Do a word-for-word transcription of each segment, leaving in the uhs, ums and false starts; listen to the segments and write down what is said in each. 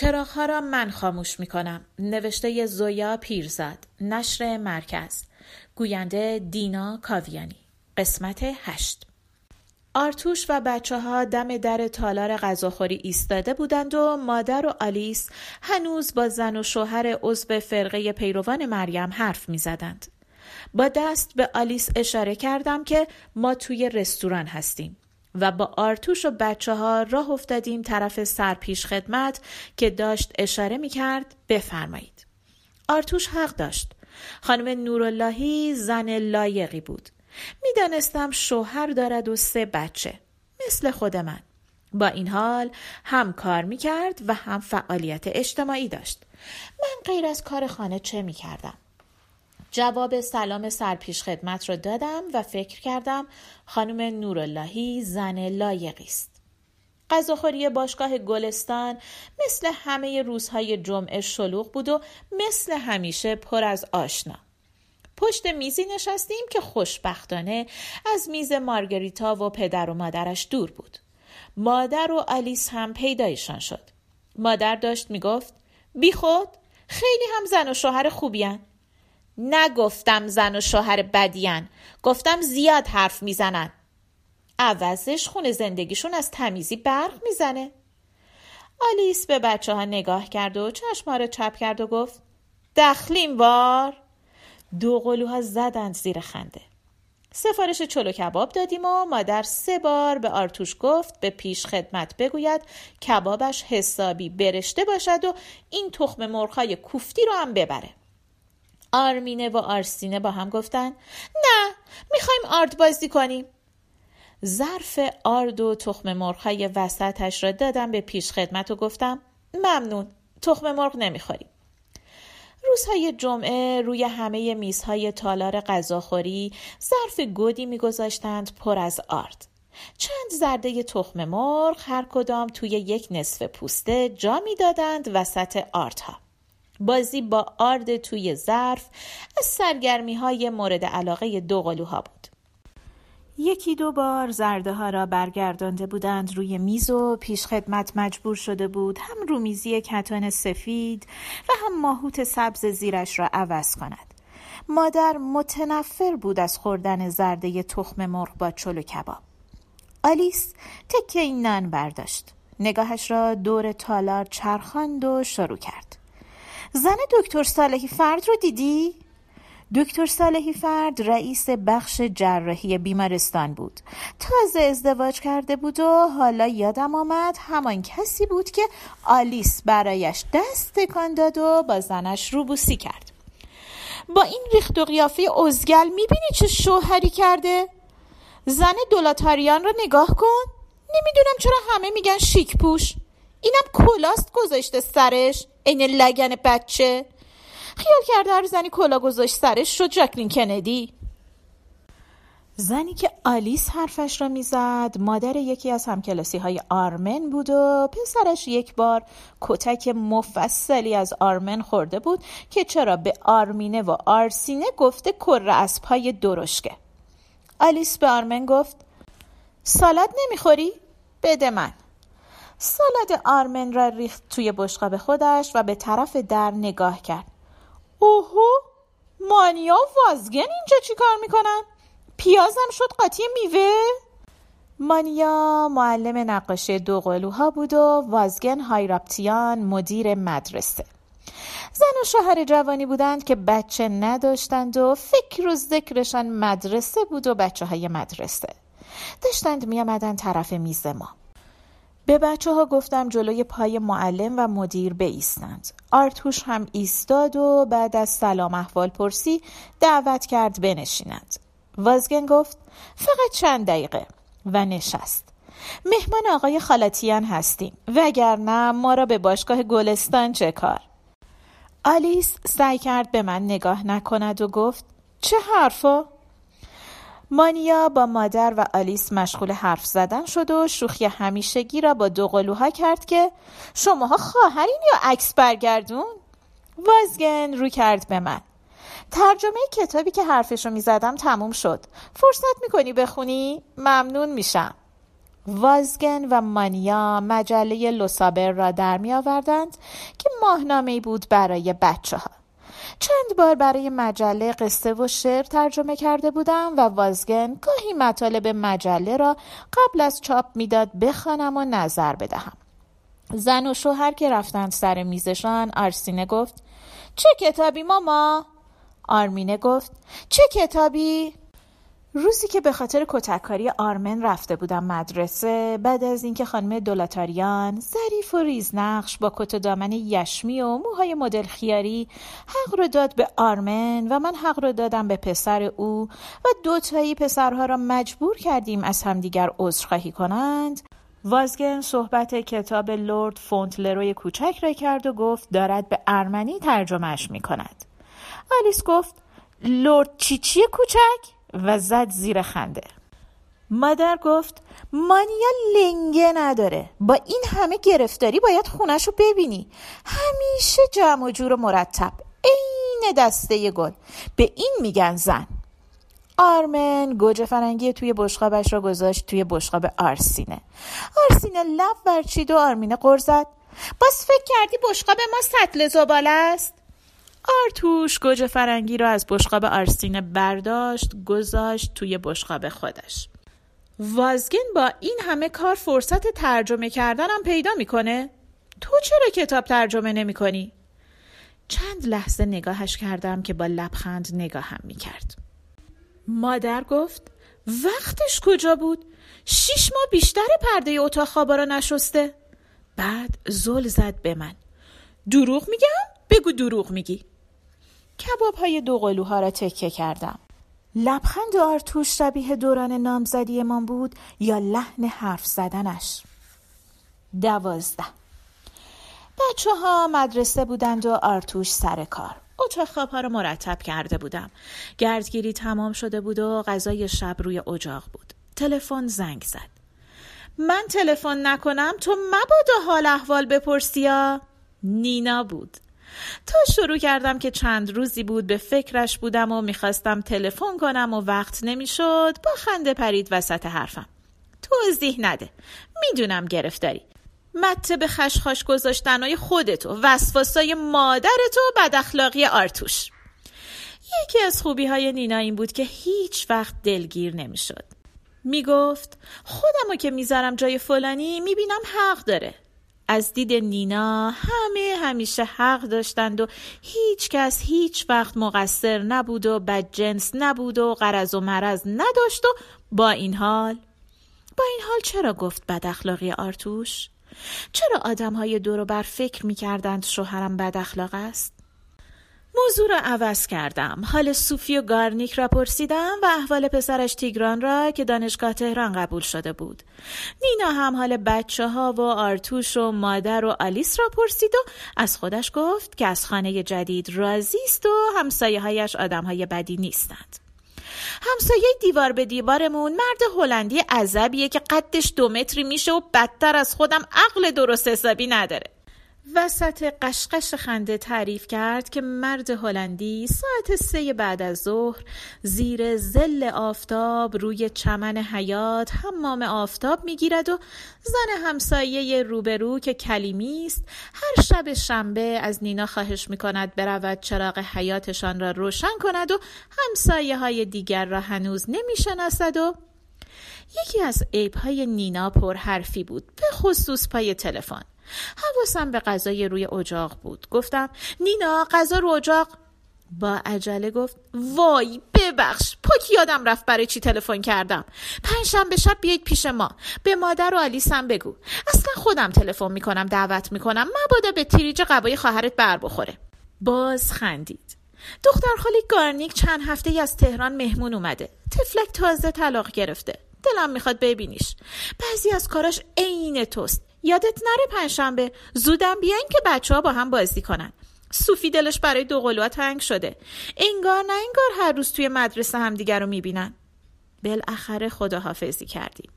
چراغها را من خاموش میکنم. نوشته زویا پیرزاد. نشر مرکز. گوینده دینا کاویانی. قسمت هشت. آرتوش و بچه ها دم در تالار غذاخوری ایستاده بودند و مادر و آلیس هنوز با زن و شوهر عضو فرقه پیروان مریم حرف می زدند. با دست به آلیس اشاره کردم که ما توی رستوران هستیم و با آرتوش و بچه ها راه افتادیم طرف سرپیش خدمت که داشت اشاره می کرد بفرمایید. آرتوش حق داشت. خانم نوراللهی زن لایقی بود. می دانستم شوهر دارد و سه بچه مثل خود من. با این حال هم کار می کرد و هم فعالیت اجتماعی داشت. من غیر از کار خانه چه می کردم؟ جواب سلام سرپیش خدمت رو دادم و فکر کردم خانم نوراللهی زن لایقی است. غذاخوری باشگاه گلستان مثل همه روزهای جمعه شلوغ بود و مثل همیشه پر از آشنا. پشت میزی نشستیم که خوشبختانه از میز مارگریتا و پدر و مادرش دور بود. مادر و آلیس هم پیدایشان شد. مادر داشت میگفت بی خود خیلی هم زن و شوهر خوبیان. نگفتم زن و شوهر بدیان. گفتم زیاد حرف میزنن. عوضش خون زندگیشون از تمیزی برق میزنه. آلیس به بچه ها نگاه کرد و چشمها را چپ کرد و گفت دخلیم وار. دو قلوها زدند زیر خنده. سفارش چلو کباب دادیم و مادر سه بار به آرتوش گفت به پیش خدمت بگوید کبابش حسابی برشته باشد و این تخم مرغ‌های کوفتی رو هم ببره. آرمینه و آرسینه با هم گفتن نه میخوایم آرد بازی کنیم. ظرف آرد و تخم مرغ‌های وسطش را دادم به پیش خدمت و گفتم ممنون تخم مرغ نمیخوریم. روزهای جمعه روی همه میزهای تالار غذاخوری ظرف گودی می‌گذاشتند پر از آرد. چند زرده تخم مرغ هر کدام توی یک نصف پوسته جا می‌دادند وسط آردها. بازی با آرد توی ظرف از سرگرمی‌های مورد علاقه دو قلوها بود. یکی دو بار زرده ها را برگردانده بودند روی میز و پیش خدمت مجبور شده بود هم رومیزی کتان سفید و هم ماهوت سبز زیرش را عوض کند. مادر متنفر بود از خوردن زرده تخم مرغ با چلو کباب. آلیس تکه این نان برداشت. نگاهش را دور تالار چرخاند و شروع کرد. زن دکتر صالح فرد رو دیدی؟ دکتر صالح فرد رئیس بخش جراحی بیمارستان بود. تازه ازدواج کرده بود و حالا یادم آمد همان کسی بود که آلیس برایش دست تکان داد و با زنش روبوسی کرد. با این ریخت و قیافه ازگل میبینی چه شوهری کرده؟ زن دولتاریان رو نگاه کن. نمیدونم چرا همه میگن شیک پوش. اینم کلاست گذاشته سرش. این لگن بچه. خیال کرده هر زنی کلا گذاشت سرش شد جکلین کندی. زنی که آلیس حرفش را میزد مادر یکی از همکلاسی های آرمن بود و پسرش یک بار کتک مفصلی از آرمن خورده بود که چرا به آرمینه و آرسینه گفته کره از پای درشکه. آلیس به آرمن گفت سالاد نمیخوری؟ بده من. سالاد آرمن را ریخت توی بشقاب خودش و به طرف در نگاه کرد. اوهو مانیا و وازگن اینجا چی کار میکنن؟ پیازم شد قاطی میوه؟ مانیا معلم نقاشی دوقلوها بود و وازگن هایرابتیان مدیر مدرسه. زن و شوهر جوانی بودند که بچه نداشتند و فکر و ذکرشان مدرسه بود و بچه های مدرسه. داشتند میامدن طرف میز ما. به بچه ها گفتم جلوی پای معلم و مدیر بایستند. آرتوش هم ایستاد و بعد از سلام احوال پرسی دعوت کرد بنشینند. وازگن گفت فقط چند دقیقه و نشست. مهمان آقای خالاتیان هستیم وگرنه ما را به باشگاه گلستان چه کار؟ آلیس سعی کرد به من نگاه نکند و گفت چه حرفا؟ مانیا با مادر و آلیس مشغول حرف زدن شد و شوخی همیشگی را با دو قلوها کرد که شماها خواهرین یا عکس برگردون؟ وازگن رو کرد به من. ترجمه کتابی که حرفشو می زدم تموم شد. فرصت می کنی بخونی؟ ممنون میشم. وازگن و مانیا مجله لسابر را در می آوردند که ماهنامه‌ای بود برای بچه ها. چند بار برای مجله قصه و شعر ترجمه کرده بودم و وازگن گاهی مطالب مجله را قبل از چاپ میداد بخوانم و نظر بدهم. زن و شوهر که رفتند سر میزشان، آرسینه گفت: چه کتابی ماما؟ آرمینه گفت: چه کتابی؟ روزی که به خاطر کتککاری آرمن رفته بودم مدرسه، بعد از اینکه خانم دولتاریان ظریف و ریزنقش با کت و دامن یشمی و موهای مدل خیاری حق رو داد به آرمن و من حق رو دادم به پسر او و دوتایی پسرها را مجبور کردیم از همدیگر عذرخواهی کنند، وازگن صحبت کتاب لرد فونت لروی کوچک را کرد و گفت دارد به ارمنی ترجمهش می کند. آلیس گفت: لرد چیچی کوچک؟ و زد زیر خنده. مادر گفت: مانیا لنگه نداره، با این همه گرفتاری باید خونشو ببینی، همیشه جمع و جور و مرتب، عین دسته گل، به این میگن زن. آرمن گوجه فرنگی توی بشقابش را گذاشت توی بشقاب آرسینه. آرسینه لب ورچید و آرمینه غر زد: باز فکر کردی بشقاب ما سطل زباله است؟ آرتوش گوجه فرنگی را از بشقاب آرسینه برداشت، گذاشت توی بشقاب خودش. وازگن با این همه کار فرصت ترجمه کردنم پیدا میکنه؟ تو چرا کتاب ترجمه نمیکنی؟ چند لحظه نگاهش کردم که با لبخند نگاهم میکرد. مادر گفت: وقتش کجا بود؟ شیش ماه بیشتر پرده اتاق خوابا را نشسته. بعد زل زد به من: دروغ میگم؟ بگو دروغ میگی. کباب های دو قلوها را تکه کردم. لبخند آرتوش شبیه دوران نامزدی من بود یا لحن حرف زدنش؟ دوازده. بچه ها مدرسه بودند و آرتوش سر کار. اتاق خواب ها را مرتب کرده بودم. گردگیری تمام شده بود و غذای شب روی اجاق بود. تلفن زنگ زد. من تلفن نکنم تو مبادا حال احوال بپرسی یا؟ نینا بود. تا شروع کردم که چند روزی بود به فکرش بودم و میخواستم تلفن کنم و وقت نمیشد، با خنده پرید وسط حرفم: توضیح نده، میدونم گرفتاری، مته به خشخاش گذاشتنای خودتو، وسواسای مادرتو و بد اخلاقی آرتوش. یکی از خوبی های نینا این بود که هیچ وقت دلگیر نمیشد. میگفت خودمو که میذارم جای فلانی میبینم حق داره. از دید نینا همه همیشه حق داشتند و هیچ کس هیچ وقت مقصر نبود و بدجنس نبود و غرض و مرض نداشت و با این حال با این حال چرا گفت بد اخلاقی آرتوش؟ چرا آدم های دور و بر فکر می کردند شوهرم بد اخلاق است؟ موضوع را عوض کردم. حال صوفی و گارنیک را پرسیدم و احوال پسرش تیگران را که دانشگاه تهران قبول شده بود. نینا هم حال بچه ها و آرتوش و مادر و آلیس را پرسید و از خودش گفت که از خانه جدید راضی است و همسایه هایش آدم های بدی نیستند. همسایه دیوار به دیوارمون مرد هلندی عزبیه که قدش دو متری میشه و بدتر از خودم عقل درست حسابی نداره. وسط قشقش خنده تعریف کرد که مرد هلندی ساعت سه بعد از ظهر زیر ظل آفتاب روی چمن حیات حمام آفتاب میگیرد و زن همسایه روبرو که کلیمی است هر شب شنبه از نینا خواهش میکند برود چراغ حیاتشان را روشن کند و همسایه های دیگر را هنوز نمیشناسد. و یکی از عیب‌های نینا پرحرفی بود، به خصوص پای تلفن. حواسم به غذای روی اجاق بود. گفتم: نینا غذا رو اجاق. با عجله گفت: وای ببخش، پاک یادم رفت برای چی تلفن کردم. پنجشنبه شب بیایید پیش ما، به مادر و آلیسم بگو، اصلا خودم تلفن میکنم دعوت میکنم، مبادا به تریج قبای خواهرت بر بخوره. باز خندید. دختر خاله گارنیک چند هفته ای از تهران مهمون اومده، تفلک تازه طلاق گرفته، دلم میخواد ببینیش، بعضی از کاراش عین توست. یادت نره پنجشنبه زودم بیاین که بچه ها با هم بازی کنن. صوفی دلش برای دو قلوها تنگ شده، انگار نه انگار هر روز توی مدرسه هم دیگر رو میبینن. بالاخره خداحافظی کردیم.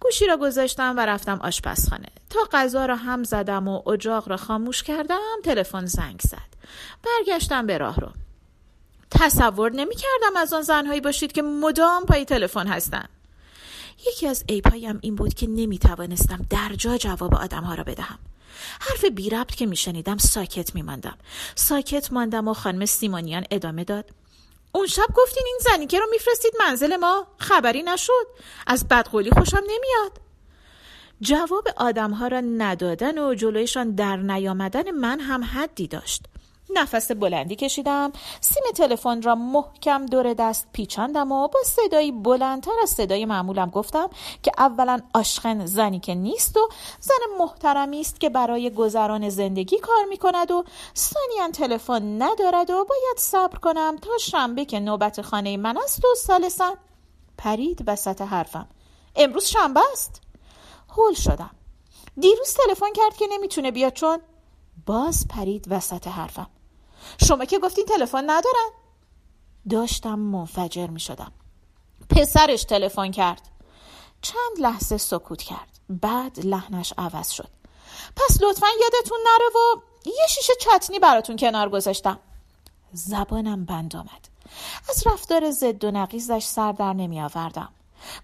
گوشی را گذاشتم و رفتم آشپزخانه. تا غذا را هم زدم و اجاق را خاموش کردم تلفن زنگ زد. برگشتم به راهرو. تصور نمی کردم از آن زنهایی باشید که مدام پای تلفن هستن. یکی از عیب‌هایم این بود که نمیتوانستم در جا جواب آدم‌ها را بدهم. حرف بی ربط که میشنیدم ساکت میماندم. ساکت ماندم و خانم سیمونیان ادامه داد. اون شب گفتین این زنیکه رو میفرستید منزل ما، خبری نشد. از بدقولی خوشم نمیاد. جواب آدم‌ها را ندادن و جلویشان در نیامدن من هم حدی داشت. نفس بلندی کشیدم، سیم تلفن را محکم دور دست پیچاندم و با صدایی بلندتر از صدای معمولم گفتم که اولا آشغن زنی که نیست و زن محترمی است که برای گذران زندگی کار می‌کند و ثانیاً تلفن ندارد و باید صبر کنم تا شنبه که نوبت خانه من است و ثالثاً پرید وسط حرفم. امروز شنبه است. هول شدم. دیروز تلفن کرد که نمیتونه بیاد چون باز پرید وسط حرفم. شما که گفتین تلفن ندارن؟ داشتم منفجر می شدم. پسرش تلفن کرد. چند لحظه سکوت کرد. بعد لحنش عوض شد. پس لطفاً یادتون نره و یه شیشه چتنی براتون کنار گذاشتم. زبانم بند آمد. از رفتار زد و نقیزش سر در نمی آوردم.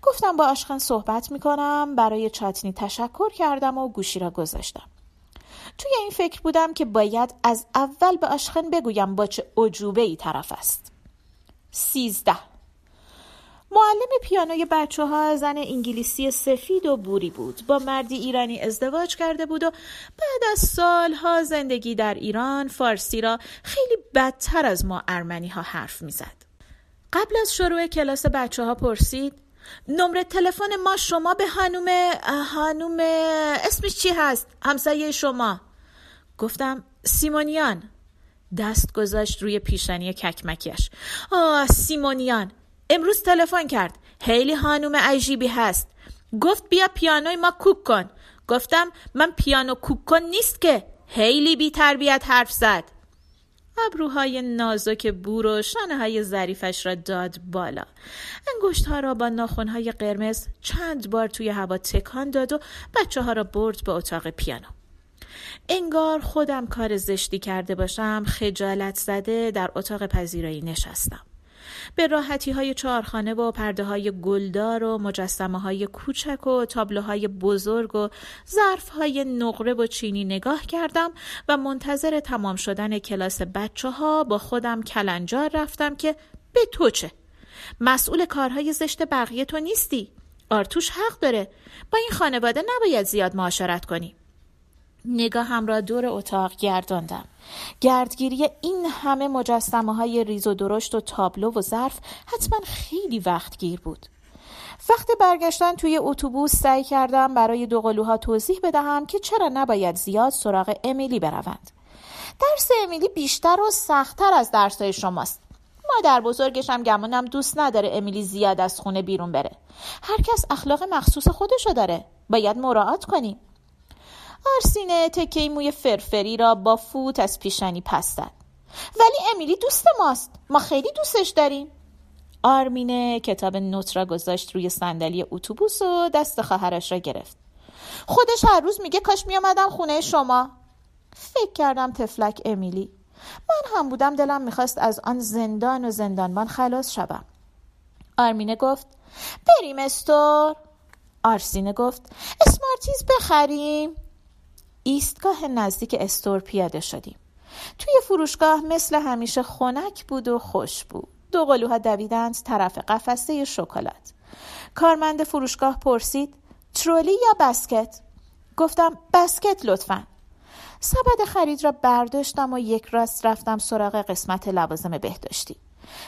گفتم با آشغن صحبت می کنم. برای چتنی تشکر کردم و گوشی را گذاشتم. توی این فکر بودم که باید از اول به آشغن بگویم با چه عجوبه ای طرف است. سیزده. معلم پیانوی بچه ها زن انگلیسی سفید و بوری بود. با مردی ایرانی ازدواج کرده بود و بعد از سالها زندگی در ایران فارسی را خیلی بدتر از ما ارمنی ها حرف می زد. قبل از شروع کلاس بچه ها پرسید نمره تلفن ما شما به خانم خانم اسمش چی هست؟ همسایه شما. گفتم سیمونیان. دست گذاشت روی پیشانی ککمکیش. آه سیمونیان امروز تلفن کرد. خیلی خانم عجیبی هست. گفت بیا پیانوی ما کوک کن. گفتم من پیانو کوک کن نیست که. خیلی بی تربیت حرف زد. ابروهای نازک بور و شانه‌های ظریفش را داد بالا. انگشت‌ها را با ناخن‌های قرمز چند بار توی هوا تکان داد و بچه‌ها را برد به اتاق پیانو. انگار خودم کار زشتی کرده باشم، خجالت زده در اتاق پذیرایی نشستم. به راحتی‌های چهارخانه و پرده‌های گلدار و مجسمه‌های کوچک و تابلوهای بزرگ و ظرف‌های نقره و چینی نگاه کردم و منتظر تمام شدن کلاس بچه‌ها با خودم کلنجار رفتم که به تو چه؟ مسئول کارهای زشت بقیه تو نیستی. آرتوش حق داره. با این خانواده نباید زیاد معاشرت کنی. نگاهم را دور اتاق گرداندم. گردگیری این همه مجسمه های ریز و درشت و تابلو و ظرف حتما خیلی وقت گیر بود. وقت برگشتن توی اتوبوس سعی کردم برای دوقلوها توضیح بدهم که چرا نباید زیاد سراغ امیلی بروند. درس امیلی بیشتر و سخت‌تر از درس‌های شماست. مادر بزرگش هم گمانم دوست نداره امیلی زیاد از خونه بیرون بره. هر کس اخلاق مخصوص خودشو داره. باید مراعات کنیم. آرسینه تکهی موی فرفری را با فوت از پیشانی پس داد. ولی امیلی دوست ماست. ما خیلی دوستش داریم. آرمینه کتاب نوت را گذاشت روی صندلی اتوبوس و دست خواهرش را گرفت. خودش هر روز میگه کاش میامدم خونه شما. فکر کردم تفلک امیلی. من هم بودم دلم میخواست از آن زندان و زندانبان خلاص شوم. آرمینه گفت بریم استور. آرسینه گفت اسمارتیز بخریم. ایستگاه نزدیک استور پیاده شدیم. توی فروشگاه مثل همیشه خنک بود و خوش بود. دوقلوها دویدند طرف قفسه شکلات. کارمند فروشگاه پرسید ترولی یا بسکت؟ گفتم بسکت لطفاً. سبد خرید را برداشتم و یک راست رفتم سراغ قسمت لوازم بهداشتی.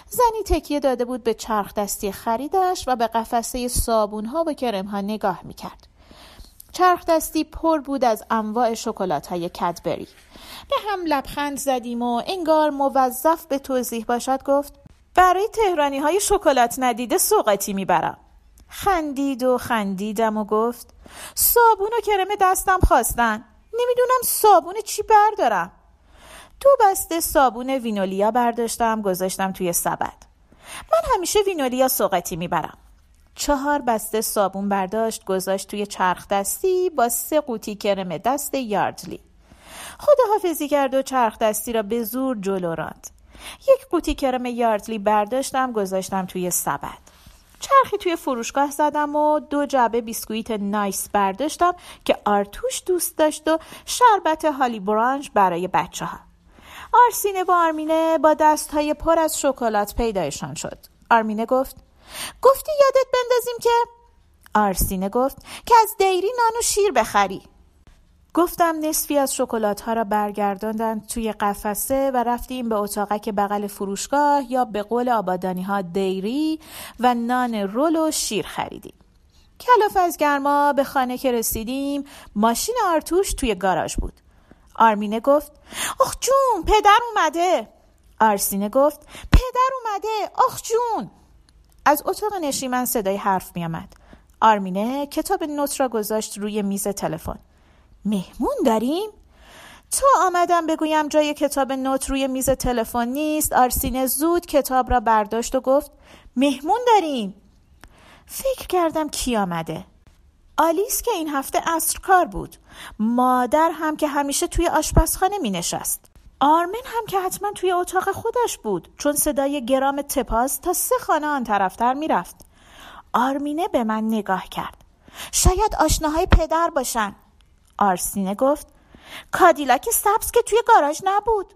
زنی تکیه داده بود به چرخ دستی خریدش و به قفسه صابون‌ها و کرم‌ها نگاه می‌کرد. چرخ دستی پر بود از انواع شکلات‌های کدبری. به هم لبخند زدیم و انگار موظف به توضیح باشد گفت برای تهرانی‌های شکلات ندیده سوغاتی میبرم. خندید و خندیدم و گفت صابون و کرم دستم خواستن. نمیدونم صابون چی بردارم. دو بسته صابون وینولیا برداشتم گذاشتم توی سبد. من همیشه وینولیا سوغاتی میبرم. چهار بسته صابون برداشت گذاشت توی چرخ دستی با سه قوطی کرم دست یاردلی. خداحافظی کرد و چرخ دستی را به زور جلو راند. یک قوطی کرم یاردلی برداشتم گذاشتم توی سبد. چرخی توی فروشگاه زدم و دو جعبه بیسکویت نایس برداشتم که آرتوش دوست داشت و شربت هالی برانچ برای بچه ها. آرسینه با آرمینه با دستهای پر از شکلات پیدایشان شد. آرمینه گفت گفتی یادت بندازیم که؟ آرسینه گفت که از دیری نان و شیر بخری. گفتم نصفی از شکلات‌ها را برگرداندن توی قفسه و رفتیم به اتاقک بغل فروشگاه یا به قول آبادانی‌ها دیری و نان رول و شیر خریدیم. کلافه از گرما به خانه که رسیدیم ماشین آرتوش توی گاراژ بود. آرمینه گفت آخ جون پدر اومده. آرسینه گفت پدر اومده آخ جون. از اتاق نشیمن صدای حرف می‌آمد. آرمینه کتاب نوت را گذاشت روی میز تلفن. مهمون داریم؟ تا آمدم بگویم جای کتاب نوت روی میز تلفن نیست، آرسینه زود کتاب را برداشت و گفت مهمون داریم. فکر کردم کی آمده. آلیس که این هفته عصر کار بود، مادر هم که همیشه توی آشپزخانه می نشست، آرمن هم که حتما توی اتاق خودش بود چون صدای گرام تپاس تا سه خانه آن طرفتر می رفت. آرمینه به من نگاه کرد. شاید آشناهای پدر باشن. آرسینه گفت کادیلاک سبز که توی گاراژ نبود.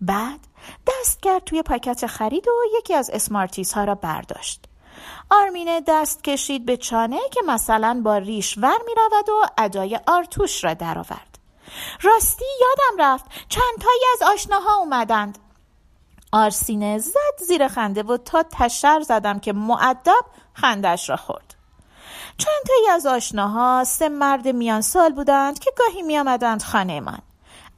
بعد دست کرد توی پاکت خرید و یکی از اسمارتیز ها را برداشت. آرمینه دست کشید به چانه که مثلا با ریش ور می رود و ادای آرتوش را در آورد. راستی یادم رفت چند تایی از آشناها اومدند. آرسینه زد زیر خنده و تا تشر زدم که مؤدب خندش را خورد. چند تایی از آشناها سه مرد میان سال بودند که گاهی می آمدند خانه من.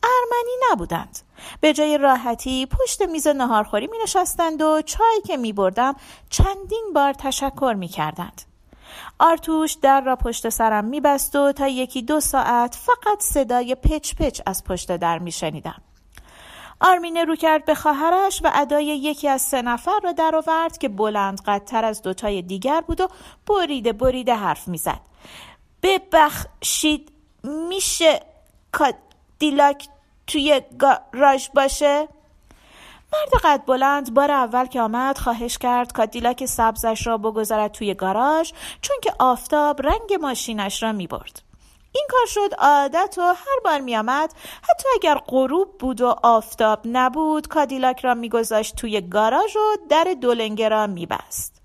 ارمنی نبودند. به جای راحتی پشت میز ناهارخوری می نشستند و چایی که می بردم چندین بار تشکر می کردند. آرتوش در را پشت سرم می بست و تا یکی دو ساعت فقط صدای پچ پچ از پشت در می شنیدم. آرمینه رو کرد به خواهرش و ادای یکی از سه نفر را در آورد که بلند قدتر از دوتای دیگر بود و بریده بریده حرف میزد. ببخشید میشه کادیلاک توی گاراژ باشه؟ مرد قد بلند بار اول که آمد خواهش کرد کادیلاک سبزش را بگذارد توی گاراژ چون که آفتاب رنگ ماشینش را میبرد. این کار شد عادت و هر بار می آمد حتی اگر غروب بود و آفتاب نبود کادیلاک را می گذاشت توی گاراژ و در دولنگه را می بست.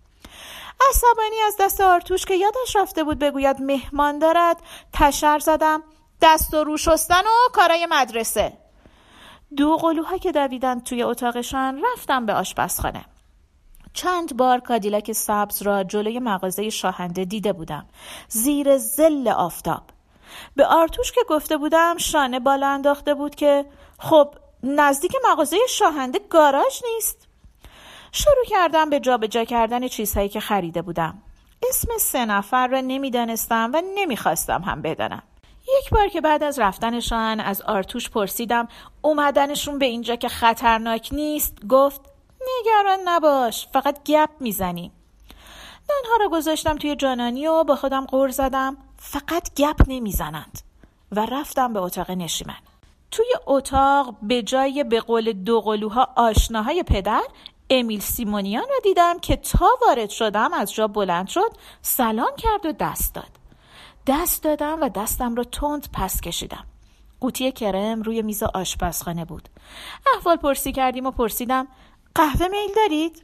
عصبانی از دست آرتوش که یادش رفته بود بگوید مهمان دارد تشر زدم دست و رو شستن و کارای مدرسه. دو قلوها که دویدند توی اتاقشان رفتم به آشپزخانه. چند بار کادیلاک سبز را جلوی مغازه شاهنده دیده بودم زیر ظل آفتاب. به آرتوش که گفته بودم شانه بالا انداخته بود که خب نزدیک مغازه شاهنده گاراژ نیست. شروع کردم به جابجا کردن چیزهایی که خریده بودم. اسم سه نفر را نمیدانستم و نمیخواستم هم بدانم. یک بار که بعد از رفتنشان از آرتوش پرسیدم اومدنشون به اینجا که خطرناک نیست، گفت نگران نباش فقط گپ میزنیم. نانها را گذاشتم توی جانانی و با خودم غر زدم فقط گپ نمیزنند و رفتم به اتاق نشیمن. توی اتاق به جای به قول دو قلوها آشناهای پدر امیل سیمونیان را دیدم که تا وارد شدم از جا بلند شد، سلام کرد و دست داد. دست دادم و دستم را تند پس کشیدم. قوطی کرم روی میز آشپزخانه بود. احوال پرسی کردیم و پرسیدم قهوه میل دارید؟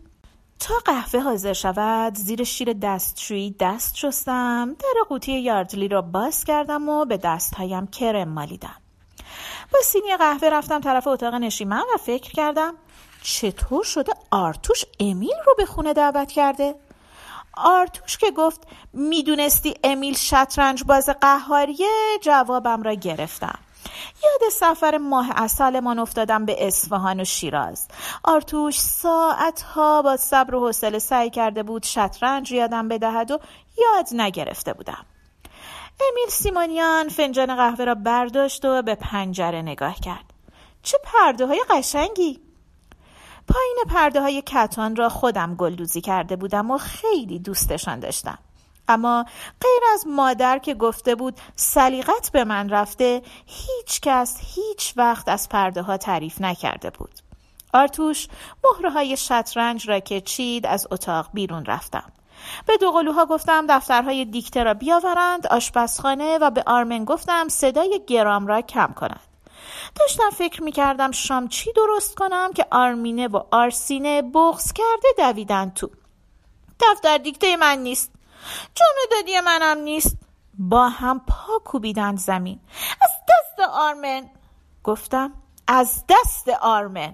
تا قهوه حاضر شود زیر شیر دستشویی دست شستم، در قوطی یاردلی را باز کردم و به دستهایم کرم مالیدم. با سینی قهوه رفتم طرف اتاق نشیمن و فکر کردم چطور شده آرتوش امیل رو به خونه دعوت کرده؟ آرتوش که گفت میدونستی امیل شطرنج باز قهاریه جوابم را گرفتم. یاد سفر ماه عسلمان افتادم به اصفهان و شیراز. آرتوش ساعتها با صبر و حوصله سعی کرده بود شطرنج یادم بدهد و یاد نگرفته بودم. امیل سیمونیان فنجان قهوه را برداشت و به پنجره نگاه کرد. چه پرده های قشنگی! پایین پرده های کتان را خودم گلدوزی کرده بودم و خیلی دوستشان داشتم. اما غیر از مادر که گفته بود سلیقت به من رفته، هیچ کس هیچ وقت از پرده ها تعریف نکرده بود. آرتوش مهره های شطرنج را که چید از اتاق بیرون رفتم. به دوقلوها گفتم دفترهای دیکته را بیاورند آشپزخانه و به آرمن گفتم صدای گرام را کم کند. داشتم فکر میکردم شام چی درست کنم که آرمینه و آرسینه بغض کرده دویدن تو. دفتر دیکته من نیست، جمله دادی منم نیست. با هم پا کوبیدند زمین. از دست آرمن، گفتم از دست آرمن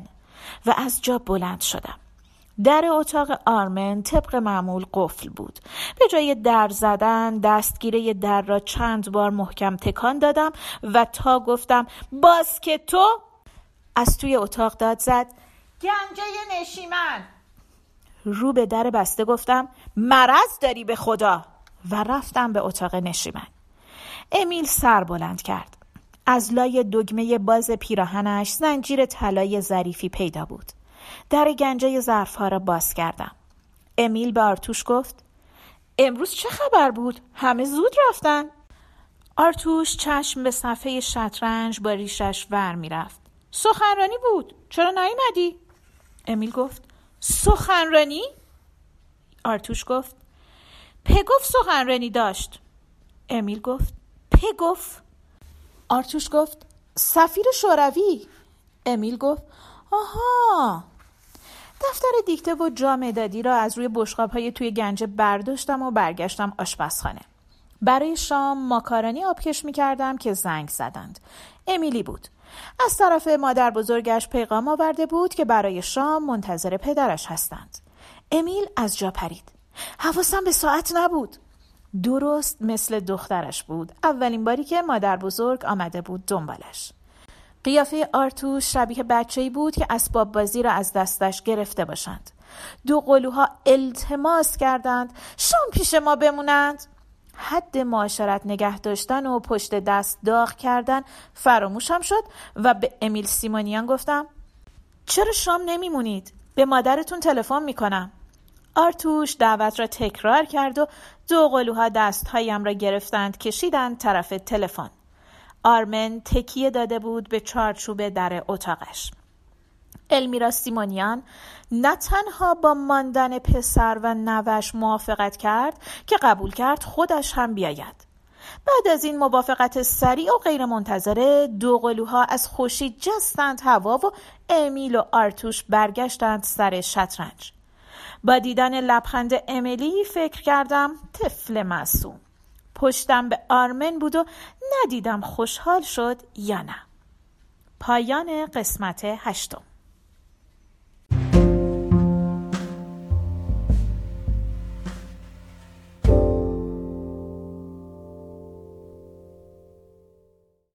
و از جا بلند شدم. در اتاق آرمن طبق معمول قفل بود. به جای در زدن دستگیره در را چند بار محکم تکان دادم و تا گفتم باز که تو، از توی اتاق داد زد گنجه نشیمن. رو به در بسته گفتم مرض داری به خدا و رفتم به اتاق نشیمن. امیل سر بلند کرد. از لای دگمه باز پیراهنش زنجیر طلای ظریفی پیدا بود. در گنجه ظرف‌ها را باز کردم. امیل به آرتوش گفت امروز چه خبر بود؟ همه زود رفتن. آرتوش چشم به صفحه شطرنج با ریشش ور می‌رفت. سخنرانی بود، چرا نیامدی؟ امیل گفت سخنرانی؟ آرتوش گفت پیگوف سخنرانی داشت. امیل گفت پیگوف؟ آرتوش گفت سفیر شوروی. امیل گفت آها. دفتر دیکته و جام دادی را از روی بشقاب‌های توی گنجه برداشتم و برگشتم آشپزخانه. برای شام ماکارونی آبکش می‌کردم که زنگ زدند. امیلی بود. از طرف مادر بزرگش پیغام آورده بود که برای شام منتظر پدرش هستند. امیل از جا پرید. حواسم به ساعت نبود. درست مثل دخترش بود. اولین باری که مادر بزرگ آمده بود دنبالش. قیافه آرتوش شبیه بچه‌ای بود که اسباب بازی را از دستش گرفته باشند. دو قلوها التماس کردند شام پیش ما بمونند. حد معاشرت نگه داشتن و پشت دست داغ کردن فراموشم شد و به امیل سیمونیان گفتم چرا شام نمیمونید؟ به مادرتون تلفن میکنم. آرتوش دعوت را تکرار کرد و دو قلوها دستهایم را گرفتند کشیدند طرف تلفن. آرمن تکیه داده بود به چارچوب در اتاقش. المیرا سیمونیان نه تنها با ماندن پسر و نوش موافقت کرد که قبول کرد خودش هم بیاید. بعد از این موافقت سریع و غیر منتظره دوقلوها از خوشی جستند هوا و امیل و آرتوش برگشتند سر شطرنج. با دیدن لبخند امیلی فکر کردم طفل معصوم. پشتم به آرمن بود و ندیدم خوشحال شد یا نه. پایان قسمت هشتم.